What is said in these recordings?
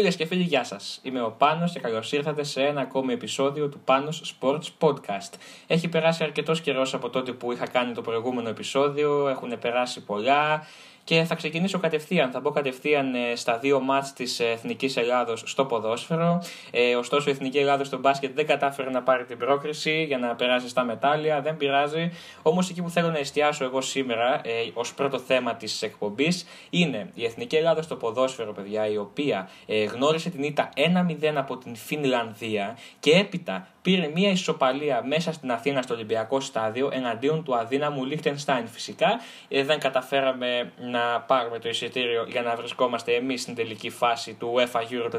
Φίλες και φίλοι, γεια σας. Είμαι ο Πάνος και καλώς ήρθατε σε ένα ακόμη επεισόδιο του Πάνος Sports Podcast. Έχει περάσει αρκετός καιρός από τότε που είχα κάνει το προηγούμενο επεισόδιο, έχουν περάσει πολλά και θα ξεκινήσω κατευθείαν. Θα μπω κατευθείαν στα δύο μάτς της Εθνικής Ελλάδος στο ποδόσφαιρο. Ωστόσο, η Εθνική Ελλάδα στο μπάσκετ δεν κατάφερε να πάρει την πρόκριση για να περάσει στα μετάλλια, δεν πειράζει. Όμως, εκεί που θέλω να εστιάσω εγώ σήμερα ως πρώτο θέμα της εκπομπής είναι η Εθνική Ελλάδα στο ποδόσφαιρο, παιδιά, η οποία γνώρισε την ήττα 1-0 από την Φινλανδία και έπειτα πήρε μια ισοπαλία μέσα στην Αθήνα στο Ολυμπιακό Στάδιο εναντίον του αδύναμου Λίχτενστάιν. Φυσικά δεν καταφέραμε να πάρουμε το εισιτήριο για να βρισκόμαστε εμείς στην τελική φάση του UEFA Euro το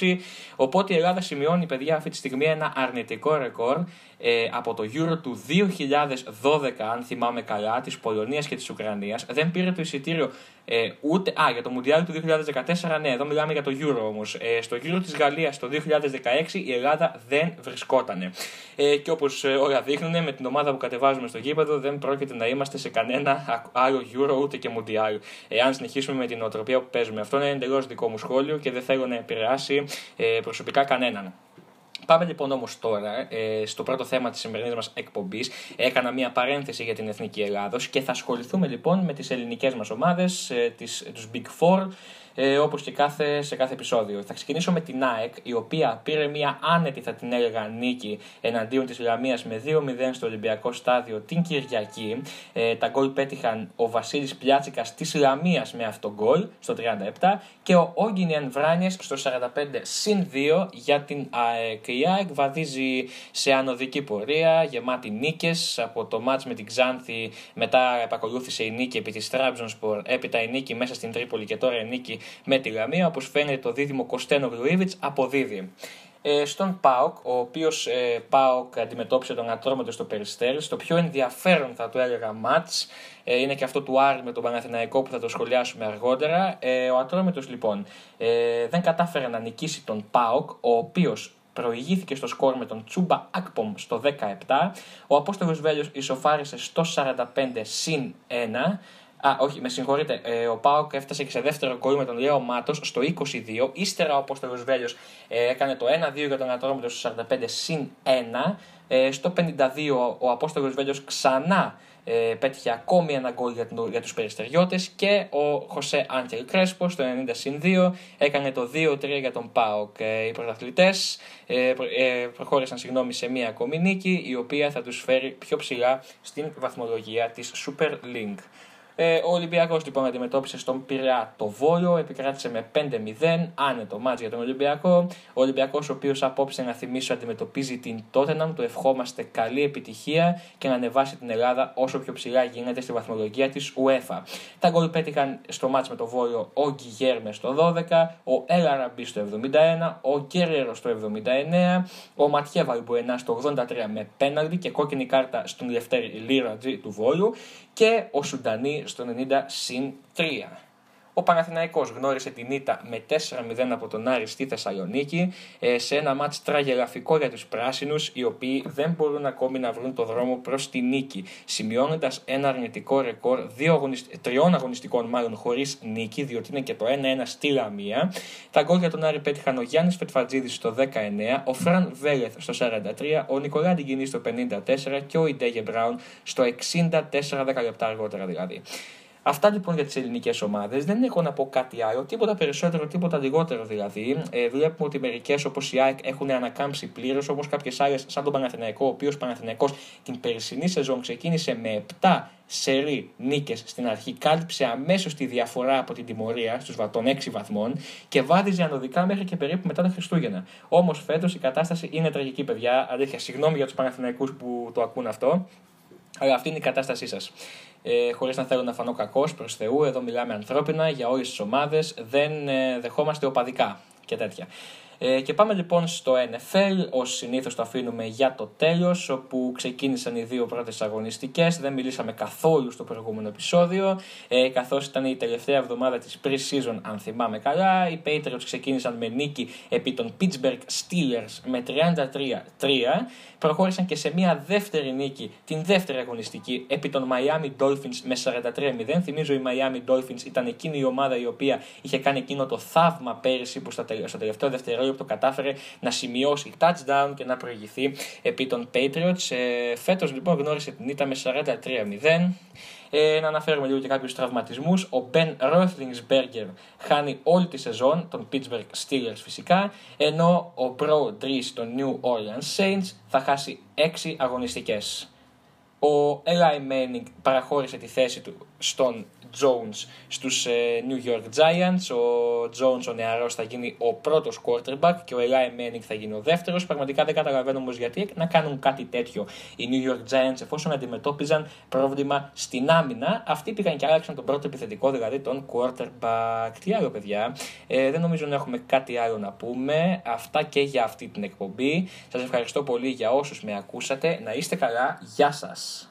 2020. Οπότε η Ελλάδα σημειώνει, παιδιά, αυτή τη στιγμή ένα αρνητικό ρεκόρ από το Euro του 2012, αν θυμάμαι καλά, της Πολωνίας και της Ουκρανίας. Δεν πήρε το εισιτήριο ούτε. Για το Μουντιάλ του 2014, ναι, εδώ μιλάμε για το Euro όμως. Στο Euro της Γαλλίας το 2016 η Ελλάδα δεν βρισκότανε. Και όπως όλα δείχνουν, με την ομάδα που κατεβάζουμε στο γήπεδο δεν πρόκειται να είμαστε σε κανένα άλλο Euro ούτε και Μουντιάλ. Εάν συνεχίσουμε με την οτροπία που παίζουμε, αυτό είναι εντελώς δικό μου σχόλιο και δεν θέλω να επηρεάσει προσωπικά κανέναν. Πάμε λοιπόν όμως τώρα στο πρώτο θέμα της σημερινής μας εκπομπής. Έκανα μια παρένθεση για την Εθνική Ελλάδος και θα ασχοληθούμε λοιπόν με τις ελληνικές μας ομάδες, τους Big Four, όπως και σε κάθε επεισόδιο. Θα ξεκινήσω με την ΑΕΚ, η οποία πήρε μια άνετη, θα την έλεγα, νίκη εναντίον της Λαμίας με 2-0 στο Ολυμπιακό Στάδιο την Κυριακή. Τα γκολ πέτυχαν ο Βασίλης Πλιάτσικας της Λαμίας με αυτό γκολ στο 37 και ο Όγκινι Βράνιες στο 45+2 για την ΑΕΚ. Η ΑΕΚ βαδίζει σε ανωδική πορεία, γεμάτη νίκες. Από το μάτς με την Ξάνθη μετά επακολούθησε η νίκη επί της Τράμπζονσπορ, έπειτα η νίκη μέσα στην Τρίπολη και τώρα η νίκη με τη Λαμία. Όπως φαίνεται, το δίδυμο Κωστένο Γλουίβιτς αποδίδει. Στον Πάοκ, ο οποίος Πάοκ αντιμετώπισε τον Ατρόμητο στο Περιστέρι, στο πιο ενδιαφέρον, θα το έλεγα, μάτς. Είναι και αυτό του Άρη με τον Παναθηναϊκό που θα το σχολιάσουμε αργότερα. Ο Ατρόμητος λοιπόν δεν κατάφερε να νικήσει τον Πάοκ, ο οποίος προηγήθηκε στο σκορ με τον Τσούμπα Ακπομ στο 17. Ο Απόστολος Βέλλιος ισοφάρισε στο 45+1. Ο Πάοκ έφτασε και σε δεύτερο γκολ με τον Λέο Μάτος στο 22. Ύστερα ο Απόστολος Βέλλιος έκανε το 1-2 για τον Ατρόμητο στο 45+1. Στο 52 ο Απόστολος Βέλλιος ξανά πέτυχε ακόμη ένα γκολ για τους περιστεριώτες και ο Χωσέ Άγγελ Κρέσπο στο 90+2 έκανε το 2-3 για τον ΠΑΟΚ. Οι πρωταθλητές προχώρησαν σε μία ακόμη νίκη, η οποία θα τους φέρει πιο ψηλά στην βαθμολογία της Super League. Ο Ολυμπιακός λοιπόν αντιμετώπισε στον Πειραιά το Βόλο, επικράτησε με 5-0, άνετο μάτς για τον Ολυμπιακό. Ο Ολυμπιακός, ο οποίος απόψε, να θυμίσω, αντιμετωπίζει την Τότεναμ. Του ευχόμαστε καλή επιτυχία και να ανεβάσει την Ελλάδα όσο πιο ψηλά γίνεται στη βαθμολογία της UEFA. Τα γκολ πέτυχαν στο μάτς με το Βόλο ο Γκιγέρμε στο 12, ο Ελαραμπή στο 71, ο Γκερέρο στο 79, ο Ματιέ Βαλμπουενά στο 83 με πέναλτι και κόκκινη κάρτα στον Λευτέρη Λίρατζη του Βόλου και ο Σουντανί στο 90+3. Ο Παναθηναϊκός γνώρισε την ήττα με 4-0 από τον Άρη στη Θεσσαλονίκη, σε ένα μάτς τραγελαφικό για τους πράσινους, οι οποίοι δεν μπορούν ακόμη να βρουν το δρόμο προς τη νίκη, σημειώνοντας ένα αρνητικό ρεκόρ τριών αγωνιστικών χωρίς νίκη, διότι είναι και το 1-1 στη Λαμία. Τα γκολ για τον Άρη πέτυχαν ο Γιάννης Φετφατζίδης στο 19, ο Φραν Βέλεθ στο 43, ο Νικολά Ντιγκινής στο 54 και ο Ιντέγε Μπράουν στο 64, 10 λεπτά αργότερα δηλαδή. Αυτά λοιπόν για τις ελληνικές ομάδες. Δεν έχω να πω κάτι άλλο, τίποτα περισσότερο, τίποτα λιγότερο δηλαδή. Βλέπουμε ότι μερικές, όπως η ΑΕΚ, έχουν ανακάμψει πλήρως, όμως κάποιες άλλες, σαν τον Παναθηναϊκό, ο οποίος Παναθηναϊκός την περσινή σεζόν ξεκίνησε με 7 σερί νίκες στην αρχή, κάλυψε αμέσως τη διαφορά από την τιμωρία στους 6 βαθμών και βάδιζε ανωδικά μέχρι και περίπου μετά τα Χριστούγεννα. Όμως φέτος η κατάσταση είναι τραγική, παιδιά. Αλήθεια, συγγνώμη για τους Παναθηναϊκούς που το ακούν αυτό, αλλά αυτή είναι η κατάστασή σας. Χωρίς να θέλω να φανώ κακός, προς Θεού, εδώ μιλάμε ανθρώπινα για όλες τις ομάδες, δεν δεχόμαστε οπαδικά και τέτοια. Και πάμε λοιπόν στο NFL, ως συνήθως το αφήνουμε για το τέλος, όπου ξεκίνησαν οι δύο πρώτες αγωνιστικές. Δεν μιλήσαμε καθόλου στο προηγούμενο επεισόδιο, καθώς ήταν η τελευταία εβδομάδα της pre-season, αν θυμάμαι καλά. Οι Patriots ξεκίνησαν με νίκη επί των Pittsburgh Steelers με 33-3. Προχώρησαν και σε μια δεύτερη νίκη, την δεύτερη αγωνιστική, επί των Miami Dolphins με 43-0. Θυμίζω οι Miami Dolphins ήταν εκείνη η ομάδα η οποία είχε κάνει εκείνο το θαύμα πέρυσι, που στο τελευταίο δευτερόλεπτο κατάφερε να σημειώσει touchdown και να προηγηθεί επί των Patriots. Φέτος λοιπόν γνώρισε την ήττα με 43-0. Να αναφέρουμε λίγο και κάποιους τραυματισμούς. Ο Μπεν Ρόθλινγκσμπέργκερ χάνει όλη τη σεζόν των Pittsburgh Steelers φυσικά, ενώ ο Μπρο Ντρίς των New Orleans Saints θα χάσει 6 αγωνιστικές. Ο Eli Manning παραχώρησε τη θέση του στον Jones στους New York Giants. Ο Jones ο νεαρός θα γίνει ο πρώτος quarterback και ο Eli Manning θα γίνει ο δεύτερος. Πραγματικά δεν καταλαβαίνω όμως γιατί να κάνουν κάτι τέτοιο οι New York Giants, εφόσον αντιμετώπιζαν πρόβλημα στην άμυνα. Αυτοί πήγαν και άλλαξαν τον πρώτο επιθετικό, δηλαδή τον quarterback. Τι άλλο παιδιά, δεν νομίζω να έχουμε κάτι άλλο να πούμε. Αυτά και για αυτή την εκπομπή. Σας ευχαριστώ πολύ για όσους με ακούσατε. Να είστε καλά, γεια σας.